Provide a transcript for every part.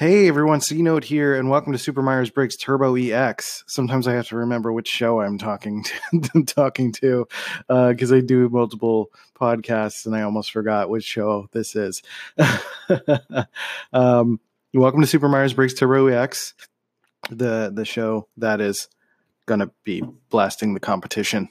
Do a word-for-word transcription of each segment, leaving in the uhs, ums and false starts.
Hey everyone, C Note here, and welcome to Super Myers Briggs Turbo E X. Sometimes I have to remember which show I'm talking to, talking to, because uh, I do multiple podcasts, and I almost forgot which show this is. um, welcome to Super Myers Briggs Turbo E X, the the show that is going to be blasting the competition.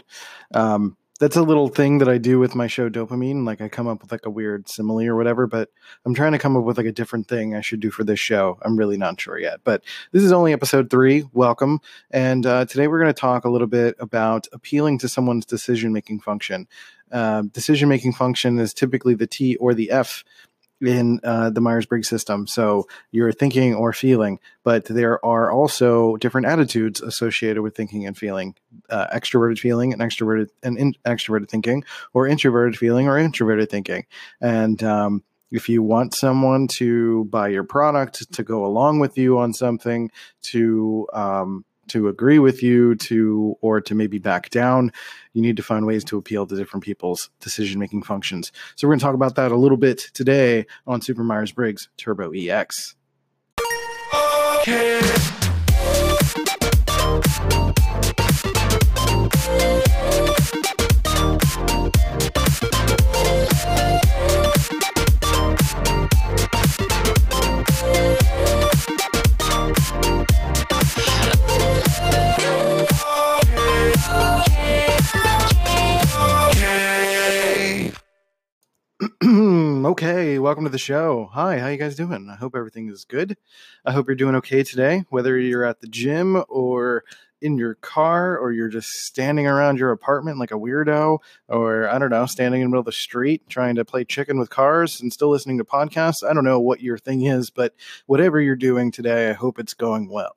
Um, that's a little thing that I do with my show Dopamine. Like I come up with like a weird simile or whatever, but I'm trying to come up with like a different thing I should do for this show. I'm really not sure yet, but this is only episode three. Welcome. And uh, today we're going to talk a little bit about appealing to someone's decision-making function. Uh, decision-making function is typically the T or the F in uh, the Myers-Briggs system. So you're thinking or feeling, but there are also different attitudes associated with thinking and feeling, uh, extroverted feeling and extroverted and in- extroverted thinking, or introverted feeling or introverted thinking. And um, if you want someone to buy your product, to go along with you on something, to um, to agree with you, to or to maybe back down, you need to find ways to appeal to different people's decision-making functions. So we're going to talk about that a little bit today on Super Myers-Briggs Turbo E X. Okay. Okay, welcome to the show. Hi, how you guys doing? I hope everything is good. I hope you're doing okay today, whether you're at the gym or in your car, or you're just standing around your apartment like a weirdo, or I don't know, standing in the middle of the street trying to play chicken with cars and still listening to podcasts. I don't know what your thing is, but whatever you're doing today, I hope it's going well.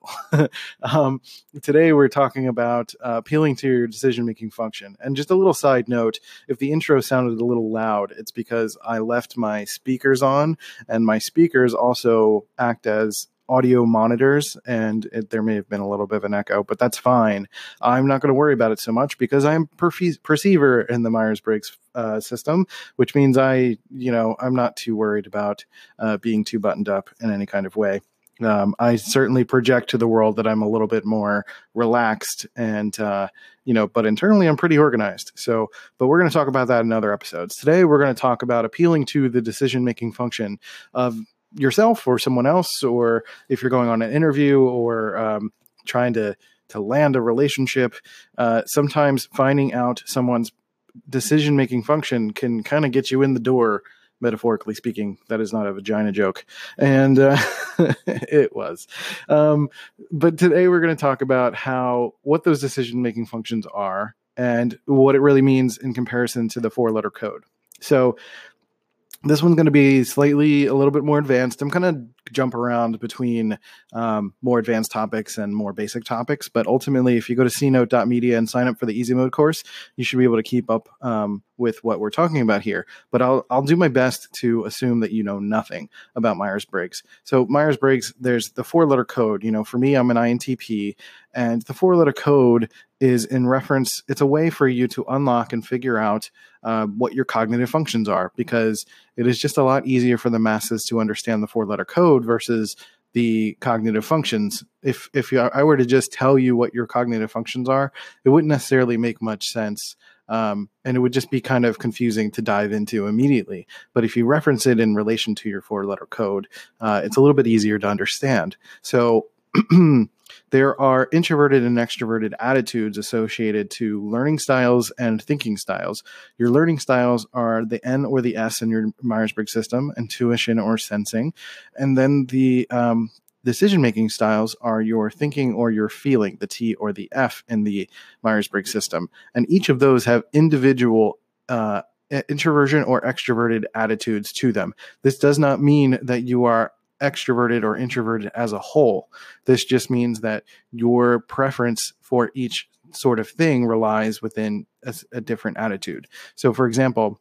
um, today we're talking about uh, appealing to your decision-making function. And just a little side note, if the intro sounded a little loud, it's because I left my speakers on, and my speakers also act as audio monitors, and it, there may have been a little bit of an echo, but that's fine. I'm not going to worry about it so much because I'm perfe- perceiver in the Myers-Briggs uh, system, which means I, you know, I'm not too worried about uh, being too buttoned up in any kind of way. Um, I certainly project to the world that I'm a little bit more relaxed and, uh, you know, but internally I'm pretty organized. So, but we're going to talk about that in other episodes. Today, we're going to talk about appealing to the decision-making function of yourself or someone else, or if you're going on an interview or um, trying to, to land a relationship, uh, sometimes finding out someone's decision-making function can kind of get you in the door, metaphorically speaking. That is not a vagina joke. And uh, it was. Um, but today we're going to talk about how, what those decision-making functions are and what it really means in comparison to the four-letter code. So this one's going to be slightly a little bit more advanced. I'm kind of jump around between um, more advanced topics and more basic topics. But ultimately, if you go to c note dot media and sign up for the Easy Mode course, you should be able to keep up um, with what we're talking about here. But I'll I'll do my best to assume that you know nothing about Myers-Briggs. So Myers-Briggs, there's the four-letter code. You know, for me, I'm an I N T P. And the four-letter code is in reference, it's a way for you to unlock and figure out uh, what your cognitive functions are, because it is just a lot easier for the masses to understand the four-letter code versus the cognitive functions. If if you, I were to just tell you what your cognitive functions are, it wouldn't necessarily make much sense. Um, and it would just be kind of confusing to dive into immediately. But if you reference it in relation to your four-letter code, uh, it's a little bit easier to understand. So there are introverted and extroverted attitudes associated to learning styles and thinking styles. Your learning styles are the N or the S in your Myers-Briggs system, intuition or sensing. And then the um, decision-making styles are your thinking or your feeling, the T or the F in the Myers-Briggs system. And each of those have individual uh, introversion or extroverted attitudes to them. This does not mean that you are extroverted or introverted as a whole. This just means that your preference for each sort of thing relies within a, a different attitude. So for example,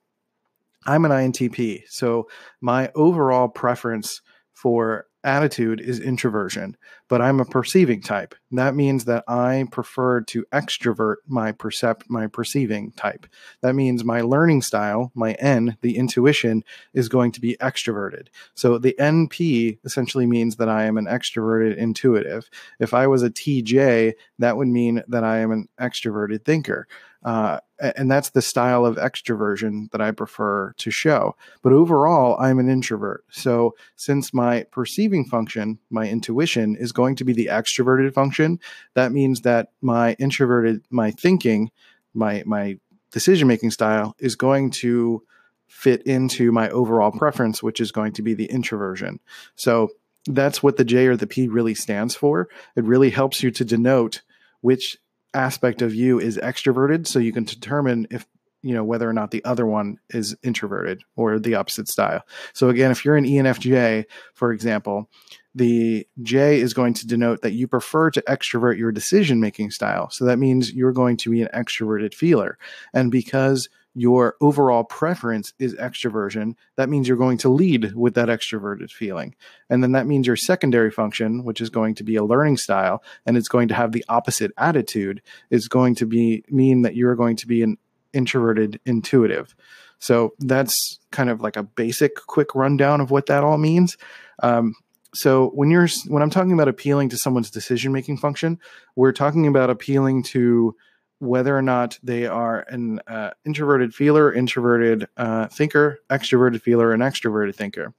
I'm an I N T P. So my overall preference for attitude is introversion, but I'm a perceiving type. That means that I prefer to extrovert my percept, my perceiving type. That means my learning style, my N, the intuition, is going to be extroverted. So the N P essentially means that I am an extroverted intuitive. If I was a T J, that would mean that I am an extroverted thinker. Uh, and that's the style of extroversion that I prefer to show. But overall, I'm an introvert. So since my perceiving function, my intuition, is going to be the extroverted function, that means that my introverted, my thinking, my, my decision-making style is going to fit into my overall preference, which is going to be the introversion. So that's what the J or the P really stands for. It really helps you to denote which aspect of you is extroverted, so you can determine if you know whether or not the other one is introverted or the opposite style. So again, if you're an E N F J, for example, the J is going to denote that you prefer to extrovert your decision-making style. So that means you're going to be an extroverted feeler. And because your overall preference is extroversion, that means you're going to lead with that extroverted feeling. And then that means your secondary function, which is going to be a learning style, and it's going to have the opposite attitude, is going to be mean that you're going to be an introverted intuitive. So that's kind of like a basic quick rundown of what that all means. Um, so when you're when I'm talking about appealing to someone's decision-making function, we're talking about appealing to whether or not they are an uh, introverted feeler, introverted uh, thinker, extroverted feeler, and extroverted thinker.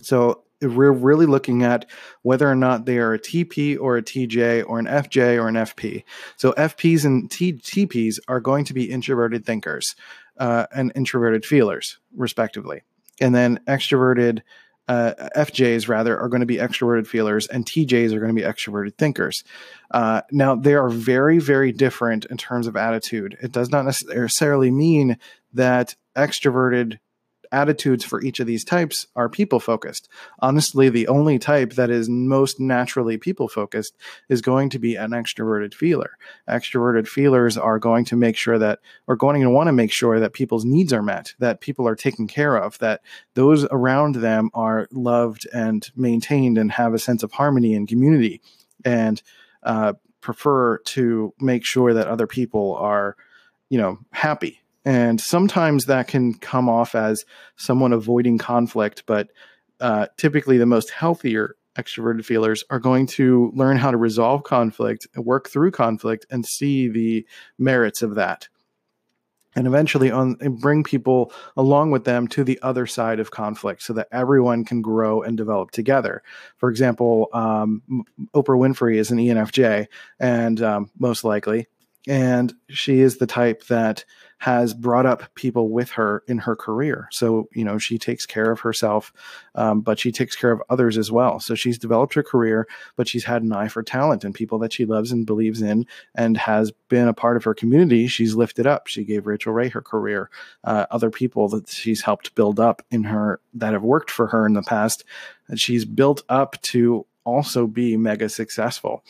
So if we're really looking at whether or not they are a T P or a T J or an F J or an F P. So F Ps and T Ps are going to be introverted thinkers uh, and introverted feelers, respectively. And then extroverted uh, F Js, rather, are going to be extroverted feelers, and T Js are going to be extroverted thinkers. Uh, now, they are very, very different in terms of attitude. It does not necessarily mean that extroverted attitudes for each of these types are people-focused. Honestly, the only type that is most naturally people-focused is going to be an extroverted feeler. Extroverted feelers are going to make sure that, or going to want to make sure that people's needs are met, that people are taken care of, that those around them are loved and maintained and have a sense of harmony and community, and uh, prefer to make sure that other people are, you know, happy. And sometimes that can come off as someone avoiding conflict, but uh, typically the most healthier extroverted feelers are going to learn how to resolve conflict, work through conflict, and see the merits of that. And eventually on, and bring people along with them to the other side of conflict so that everyone can grow and develop together. For example, um, Oprah Winfrey is an E N F J, and um, most likely. And she is the type that has brought up people with her in her career. So, you know, she takes care of herself, um, but she takes care of others as well. So she's developed her career, but she's had an eye for talent and people that she loves and believes in and has been a part of her community. She's lifted up. She gave Rachel Ray her career. Uh, other people that she's helped build up in her that have worked for her in the past, and she's built up to also be mega successful.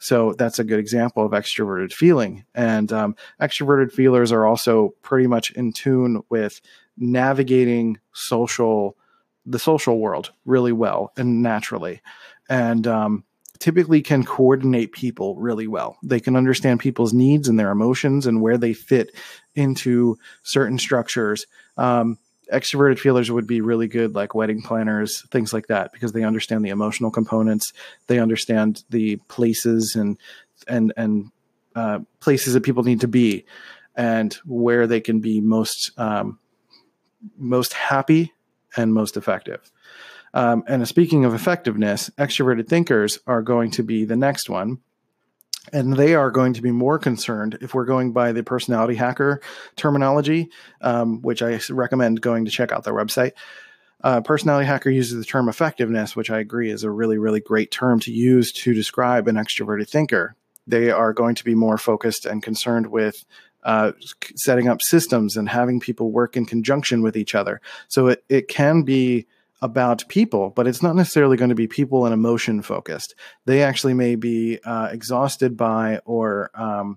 So that's a good example of extroverted feeling. And um, extroverted feelers are also pretty much in tune with navigating social, the social world really well and naturally, and um, typically can coordinate people really well. They can understand people's needs and their emotions and where they fit into certain structures. Um, Extroverted feelers would be really good, like wedding planners, things like that, because they understand the emotional components. They understand the places and and and uh, places that people need to be, and where they can be most um, most happy and most effective. Um, and speaking of effectiveness, extroverted thinkers are going to be the next one. And they are going to be more concerned, if we're going by the personality hacker terminology, um, which I recommend going to check out their website. Uh, personality hacker uses the term effectiveness, which I agree is a really, really great term to use to describe an extroverted thinker. They are going to be more focused and concerned with uh, setting up systems and having people work in conjunction with each other. So it, it can be about people, but it's not necessarily going to be people and emotion focused. They actually may be uh, exhausted by or um,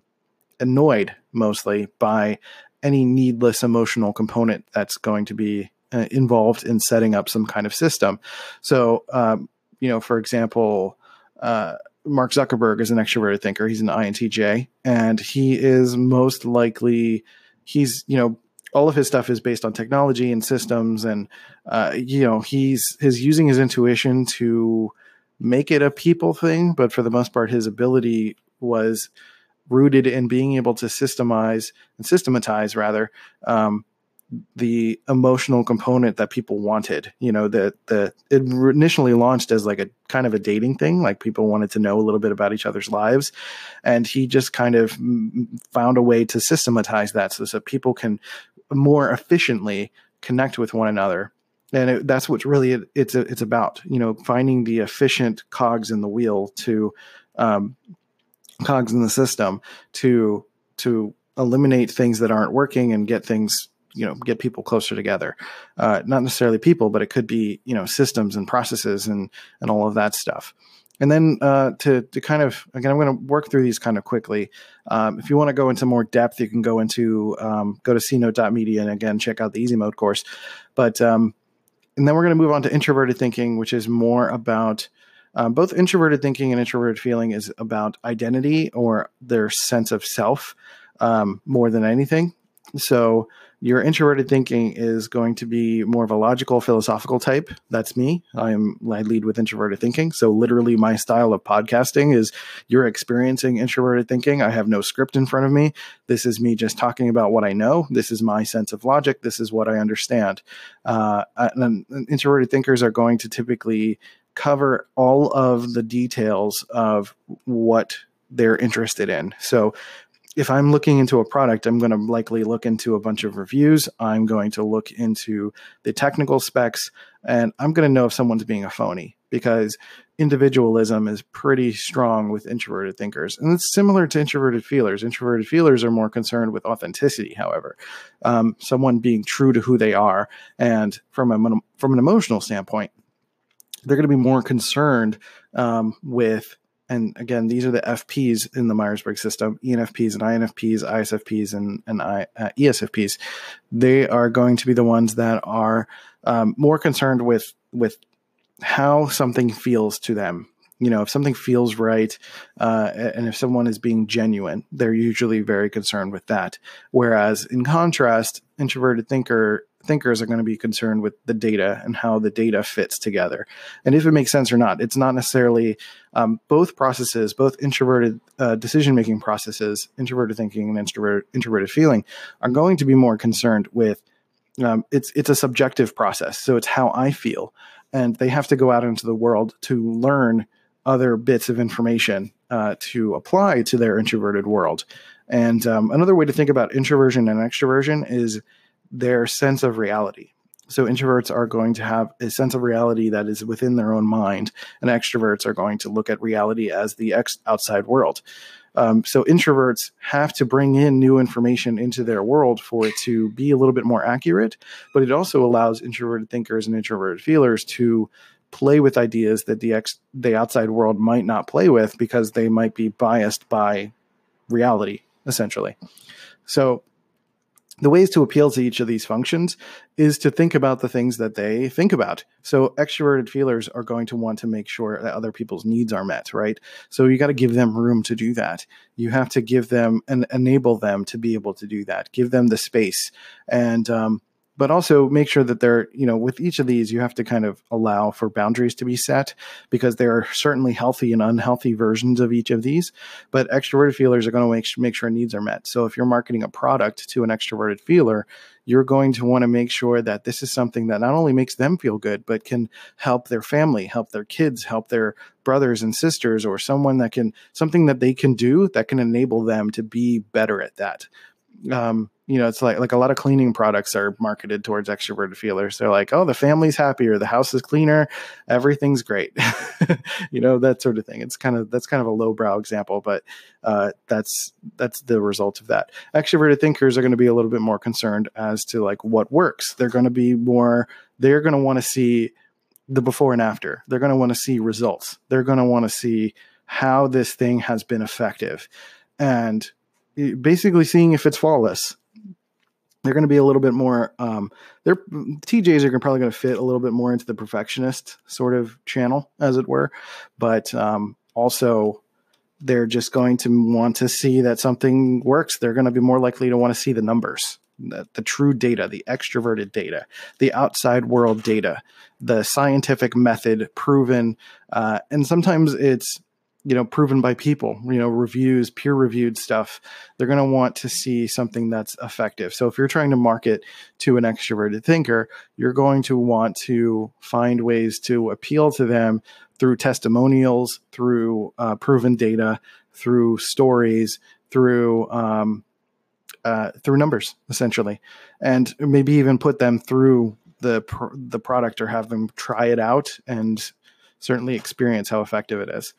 annoyed mostly by any needless emotional component that's going to be uh, involved in setting up some kind of system. So um, you know, for example, uh, Mark Zuckerberg is an extroverted thinker. He's an I N T J, and he is most likely, he's, you know, all of his stuff is based on technology and systems. And, uh, you know, he's, he's using his intuition to make it a people thing. But for the most part, his ability was rooted in being able to systemize and systematize rather, um, the emotional component that people wanted, you know, that the, it initially launched as like a kind of a dating thing. Like people wanted to know a little bit about each other's lives. And he just kind of found a way to systematize that so that so people can more efficiently connect with one another. And it, that's what really it, it's, it's about, you know, finding the efficient cogs in the wheel to, um, cogs in the system to, to eliminate things that aren't working and get things, you know, get people closer together. Uh, not necessarily people, but it could be, you know, systems and processes and, and all of that stuff. And then uh, to, to kind of, again, I'm going to work through these kind of quickly. Um, if you want to go into more depth, you can go into, um, go to c note dot media and again, check out the easy mode course. But, um, and then we're going to move on to introverted thinking, which is more about um, both introverted thinking and introverted feeling is about identity or their sense of self um, more than anything. So your introverted thinking is going to be more of a logical, philosophical type. That's me. I am, I lead with introverted thinking. So literally my style of podcasting is you're experiencing introverted thinking. I have no script in front of me. This is me just talking about what I know. This is my sense of logic. This is what I understand. Uh, and, and introverted thinkers are going to typically cover all of the details of what they're interested in. So if I'm looking into a product, I'm going to likely look into a bunch of reviews. I'm going to look into the technical specs, and I'm going to know if someone's being a phony, because individualism is pretty strong with introverted thinkers. And it's similar to introverted feelers. Introverted feelers are more concerned with authenticity, however, um, someone being true to who they are. And from a, from an emotional standpoint, they're going to be more concerned um, with, and again, these are the F Ps in the Myers-Briggs system, E N F Ps and I N F Ps, I S F Ps and, and I, uh, E S F Ps. They are going to be the ones that are um, more concerned with, with how something feels to them. You know, if something feels right uh, and if someone is being genuine, they're usually very concerned with that. Whereas in contrast, introverted thinker thinkers are going to be concerned with the data and how the data fits together and if it makes sense or not. It's not necessarily um, both processes, both introverted uh, decision-making processes, introverted thinking and introverted, introverted feeling are going to be more concerned with um, it's, it's a subjective process. So it's how I feel, and they have to go out into the world to learn other bits of information uh, to apply to their introverted world. And um, another way to think about introversion and extroversion is their sense of reality. So introverts are going to have a sense of reality that is within their own mind, and extroverts are going to look at reality as the ex outside world. Um, so introverts have to bring in new information into their world for it to be a little bit more accurate, but it also allows introverted thinkers and introverted feelers to play with ideas that the ex the outside world might not play with, because they might be biased by reality, essentially. So the ways to appeal to each of these functions is to think about the things that they think about. So extroverted feelers are going to want to make sure that other people's needs are met, right? So you got to give them room to do that. You have to give them and enable them to be able to do that. Give them the space. And, um, but also make sure that they're, you know, with each of these, you have to kind of allow for boundaries to be set, because there are certainly healthy and unhealthy versions of each of these. But extroverted feelers are going to make, make sure needs are met. So if you're marketing a product to an extroverted feeler, you're going to want to make sure that this is something that not only makes them feel good, but can help their family, help their kids, help their brothers and sisters, or someone that can, something that they can do that can enable them to be better at that. Um, you know, it's like, like a lot of cleaning products are marketed towards extroverted feelers. They're like, oh, the family's happier, the house is cleaner, everything's great. You know, that sort of thing. It's kind of, that's kind of a lowbrow example, but, uh, that's, that's the result of that. Extroverted thinkers are going to be a little bit more concerned as to like what works. They're going to be more, they're going to want to see the before and after. They're going to want to see results. They're going to want to see how this thing has been effective. And basically seeing if it's flawless. They're going to be a little bit more, um, their T Js are probably going to fit a little bit more into the perfectionist sort of channel, as it were. But um, also, they're just going to want to see that something works. They're going to be more likely to want to see the numbers, the, the true data, the extroverted data, the outside world data, the scientific method proven. Uh, and sometimes it's, you know, proven by people, you know, reviews, peer reviewed stuff. They're going to want to see something that's effective. So if you're trying to market to an extroverted thinker, you're going to want to find ways to appeal to them through testimonials, through uh, proven data, through stories, through, um, uh, through numbers essentially, and maybe even put them through the, pr- the product or have them try it out and certainly experience how effective it is.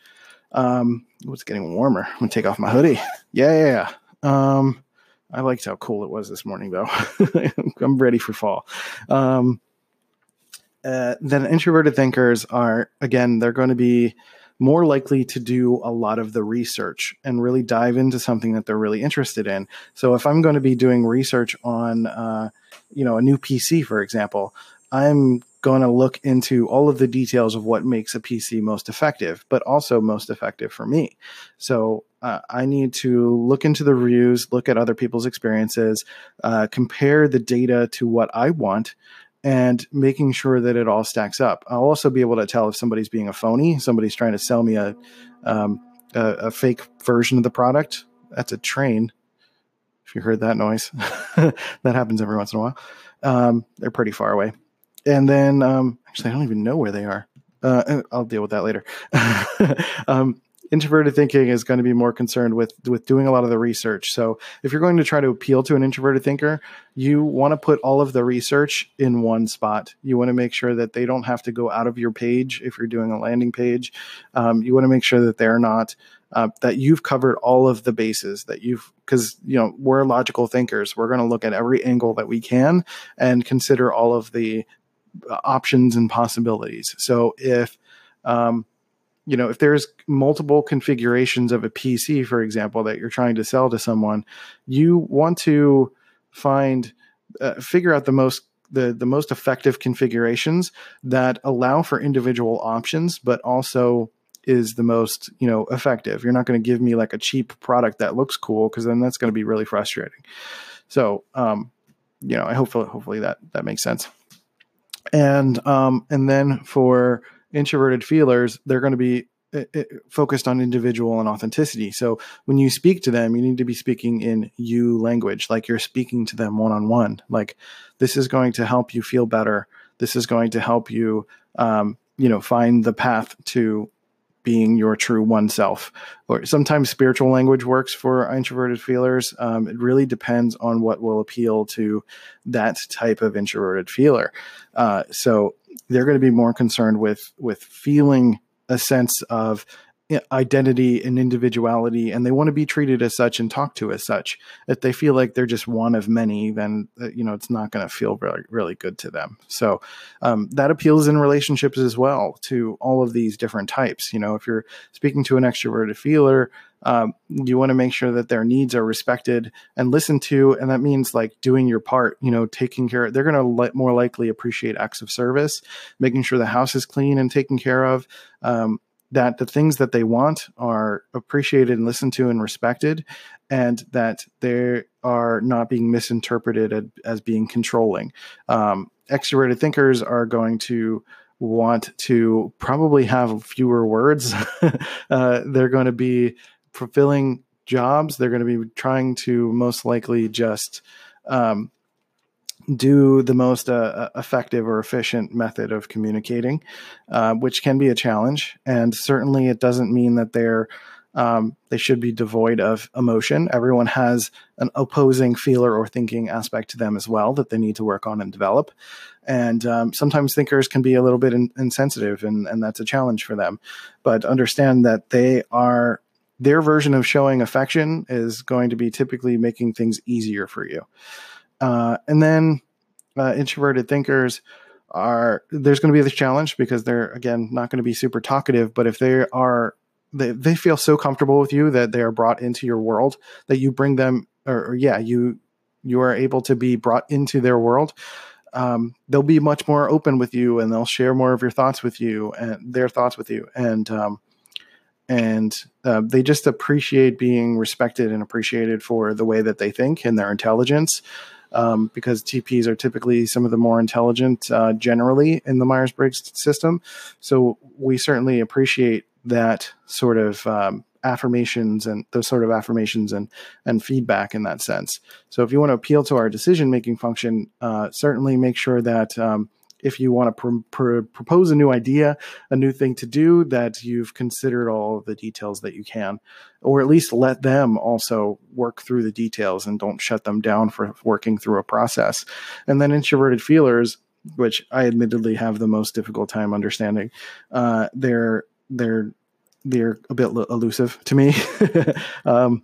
Um, oh, it's getting warmer. I'm gonna take off my hoodie. Yeah. Um, I liked how cool it was this morning though. I'm ready for fall. Um, uh, then introverted thinkers are, again, they're going to be more likely to do a lot of the research and really dive into something that they're really interested in. So if I'm going to be doing research on, uh, you know, a new P C, for example, I'm going to look into all of the details of what makes a P C most effective, but also most effective for me. So uh, I need to look into the reviews, look at other people's experiences, uh, compare the data to what I want, and making sure that it all stacks up. I'll also be able to tell if somebody's being a phony, somebody's trying to sell me a, um, a, a fake version of the product. That's a train. If you heard that noise, that happens every once in a while. Um, they're pretty far away. And then, um, actually, I don't even know where they are. Uh, I'll deal with that later. um, introverted thinking is going to be more concerned with, with doing a lot of the research. So if you're going to try to appeal to an introverted thinker, you want to put all of the research in one spot. You want to make sure that they don't have to go out of your page if you're doing a landing page. Um, you want to make sure that they're not, uh, that you've covered all of the bases that you've, because, you know, we're logical thinkers. We're going to look at every angle that we can and consider all of the options and possibilities. So if, um, you know, if there's multiple configurations of a P C, for example, that you're trying to sell to someone, you want to find, uh, figure out the most, the, the most effective configurations that allow for individual options, but also is the most, you know, effective. You're not going to give me like a cheap product that looks cool, because then that's going to be really frustrating. So, um, you know, I hopefully, hopefully that, that makes sense. And, um, and then for introverted feelers, they're going to be it, it, focused on individual and authenticity. So when you speak to them, you need to be speaking in you language, like you're speaking to them one-on-one, like this is going to help you feel better. This is going to help you, um, you know, find the path to being your true oneself. Or sometimes spiritual language works for introverted feelers. Um, it really depends on what will appeal to that type of introverted feeler. Uh, so they're going to be more concerned with, with feeling a sense of identity and individuality, and they want to be treated as such and talked to as such. If they feel like they're just one of many, then, you know, it's not going to feel really, really good to them. So um, that appeals in relationships as well to all of these different types. You know, if you're speaking to an extroverted feeler, um, you want to make sure that their needs are respected and listened to. And that means like doing your part, you know, taking care of, they're going to li- more likely appreciate acts of service, making sure the house is clean and taken care of, um, that the things that they want are appreciated and listened to and respected, and that they are not being misinterpreted as being controlling. Um, extroverted thinkers are going to want to probably have fewer words. uh, they're going to be fulfilling jobs. They're going to be trying to most likely just, um, do the most uh, effective or efficient method of communicating, uh, which can be a challenge. And certainly it doesn't mean that they're, um, they should be devoid of emotion. Everyone has an opposing feeler or thinking aspect to them as well that they need to work on and develop. And um, sometimes thinkers can be a little bit in- insensitive, and, and that's a challenge for them. But understand that they are, their version of showing affection is going to be typically making things easier for you. Uh, and then uh, introverted thinkers are, there's going to be this challenge because they're, again, not going to be super talkative, but if they are, they, they feel so comfortable with you that they are brought into your world that you bring them, or, or yeah, you you are able to be brought into their world, um, they'll be much more open with you, and they'll share more of your thoughts with you and their thoughts with you. And, um, and, uh, they just appreciate being respected and appreciated for the way that they think and their intelligence. Um, because T Ps are typically some of the more intelligent uh, generally in the Myers-Briggs system. So we certainly appreciate that sort of um, affirmations and those sort of affirmations and, and feedback in that sense. So if you want to appeal to our decision-making function, uh, certainly make sure that um, if you want to pr pr propose a new idea, a new thing to do, that you've considered all of the details that you can, or at least let them also work through the details and don't shut them down for working through a process. And then introverted feelers, which I admittedly have the most difficult time understanding, uh, they're, they're, they're a bit elusive to me. um,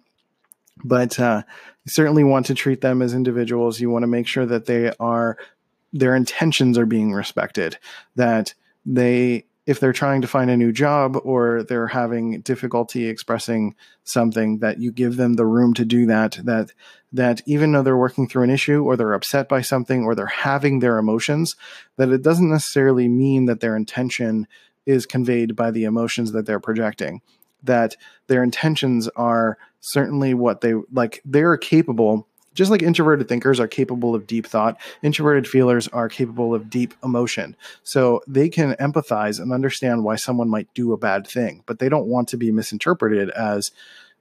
but uh, you certainly want to treat them as individuals. You want to make sure that they are their intentions are being respected, that they, if they're trying to find a new job or they're having difficulty expressing something, that you give them the room to do that, that, that even though they're working through an issue or they're upset by something or they're having their emotions, that it doesn't necessarily mean that their intention is conveyed by the emotions that they're projecting, that their intentions are certainly what they, like they're capable. Just like introverted thinkers are capable of deep thought, introverted feelers are capable of deep emotion. So they can empathize and understand why someone might do a bad thing, but they don't want to be misinterpreted as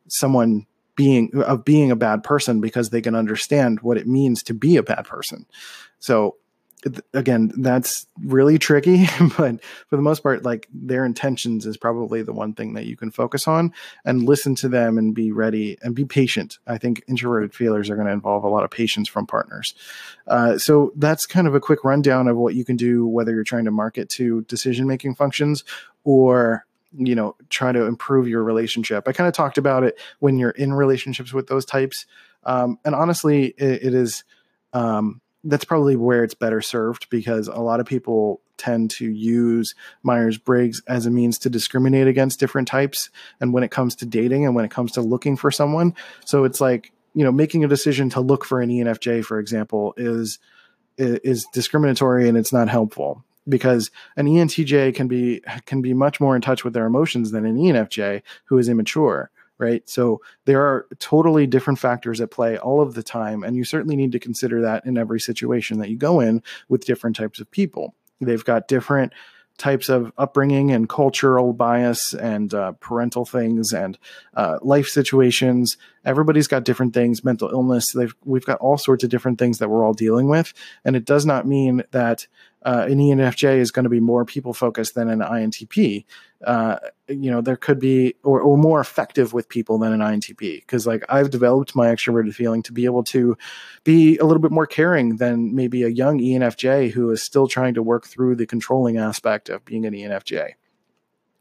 someone being of being a bad person, because they can understand what it means to be a bad person. So again, that's really tricky, but for the most part, like their intentions is probably the one thing that you can focus on, and listen to them and be ready and be patient. I think introverted feelers are going to involve a lot of patience from partners. Uh, so that's kind of a quick rundown of what you can do, whether you're trying to market to decision-making functions or, you know, try to improve your relationship. I kind of talked about it when you're in relationships with those types. Um, and honestly, it, it is, um, that's probably where it's better served, because a lot of people tend to use Myers-Briggs as a means to discriminate against different types. And when it comes to dating and when it comes to looking for someone, so it's like, you know, making a decision to look for an E N F J, for example, is, is discriminatory, and it's not helpful, because an E N T J can be, can be much more in touch with their emotions than an E N F J who is immature. Right? So there are totally different factors at play all of the time. And you certainly need to consider that in every situation that you go in with different types of people. They've got different types of upbringing and cultural bias and uh, parental things and uh, life situations. Everybody's got different things, mental illness. They've, we've got all sorts of different things that we're all dealing with. And it does not mean that Uh, an E N F J is going to be more people-focused than an I N T P. Uh, you know, there could be, or, or more effective with people than an I N T P, because like I've developed my extroverted feeling to be able to be a little bit more caring than maybe a young E N F J who is still trying to work through the controlling aspect of being an E N F J.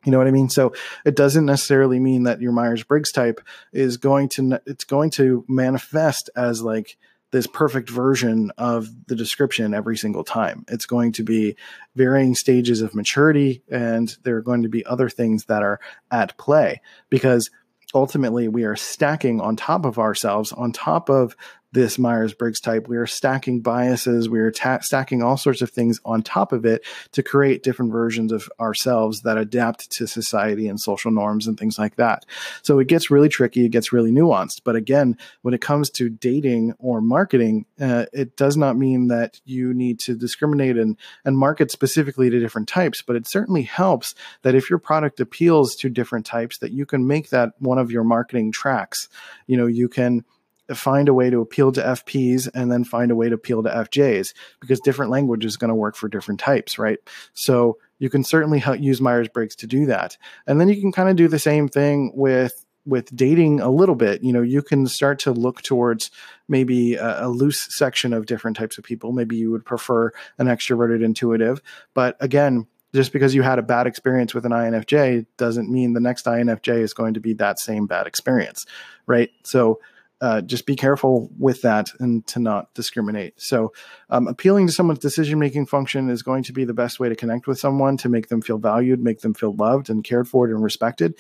You know what I mean? So it doesn't necessarily mean that your Myers-Briggs type is going to, it's going to manifest as like this perfect version of the description every single time. It's going to be varying stages of maturity, and there are going to be other things that are at play, because ultimately we are stacking on top of ourselves, on top of this Myers-Briggs type. We are stacking biases. We are stacking all sorts of things on top of it to create different versions of ourselves that adapt to society and social norms and things like that. So it gets really tricky. It gets really nuanced. But again, when it comes to dating or marketing, uh, it does not mean that you need to discriminate and, and market specifically to different types, but it certainly helps that if your product appeals to different types, that you can make that one of your marketing tracks. You know, you can find a way to appeal to F Ps and then find a way to appeal to F Js, because different language is going to work for different types, right? So you can certainly help use Myers-Briggs to do that. And then you can kind of do the same thing with with dating a little bit. You know, you can start to look towards maybe a, a loose section of different types of people. Maybe you would prefer an extroverted intuitive, but again, just because you had a bad experience with an I N F J doesn't mean the next I N F J is going to be that same bad experience, right? So Uh, just be careful with that and to not discriminate. So um, appealing to someone's decision-making function is going to be the best way to connect with someone, to make them feel valued, make them feel loved and cared for and respected.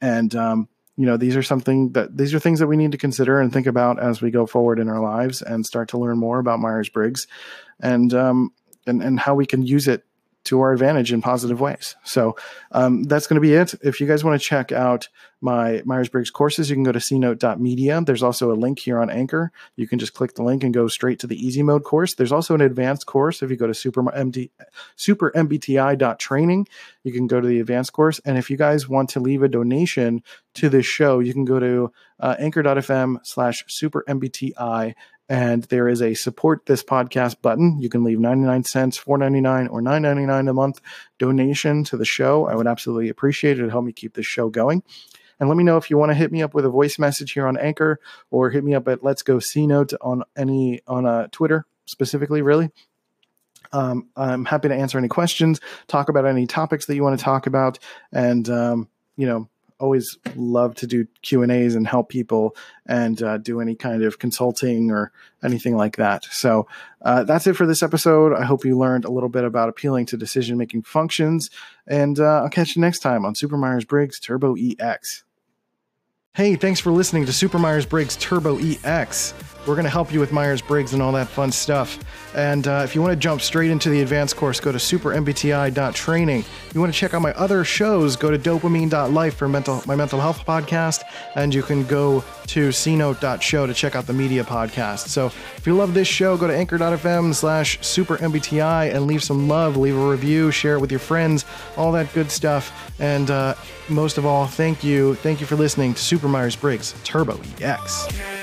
And um, you know, these are something that these are things that we need to consider and think about as we go forward in our lives and start to learn more about Myers-Briggs and, um, and, and how we can use it to our advantage in positive ways. So um, that's going to be it. If you guys want to check out my Myers-Briggs courses, you can go to c note dot media. There's also a link here on Anchor. You can just click the link and go straight to the easy mode course. There's also an advanced course. If you go to super m b t i dot training, you can go to the advanced course. And if you guys want to leave a donation to this show, you can go to uh, anchor dot f m slash super m b t i. And there is a support this podcast button. You can leave ninety-nine cents, four ninety-nine, or nine ninety-nine a month donation to the show. I would absolutely appreciate it. It'll help me keep this show going. And let me know if you want to hit me up with a voice message here on Anchor, or hit me up at Let's Go C Note on any on uh, Twitter specifically, really. Um, I'm happy to answer any questions, talk about any topics that you want to talk about, and um, you know, always love to do Q and A's and help people and uh, do any kind of consulting or anything like that. So uh, that's it for this episode. I hope you learned a little bit about appealing to decision-making functions, and uh, I'll catch you next time on Super Myers-Briggs Turbo E X. Hey, thanks for listening to Super Myers-Briggs Turbo E X. We're going to help you with Myers-Briggs and all that fun stuff. And uh, if you want to jump straight into the advanced course, go to super m b t i dot training. You want to check out my other shows, go to dopamine dot life for mental, my mental health podcast. And you can go to c note dot show to check out the media podcast. So if you love this show, go to anchor dot f m slash super m b t i and leave some love, leave a review, share it with your friends, all that good stuff. And uh, most of all, thank you. Thank you for listening to Super Myers-Briggs Turbo E X.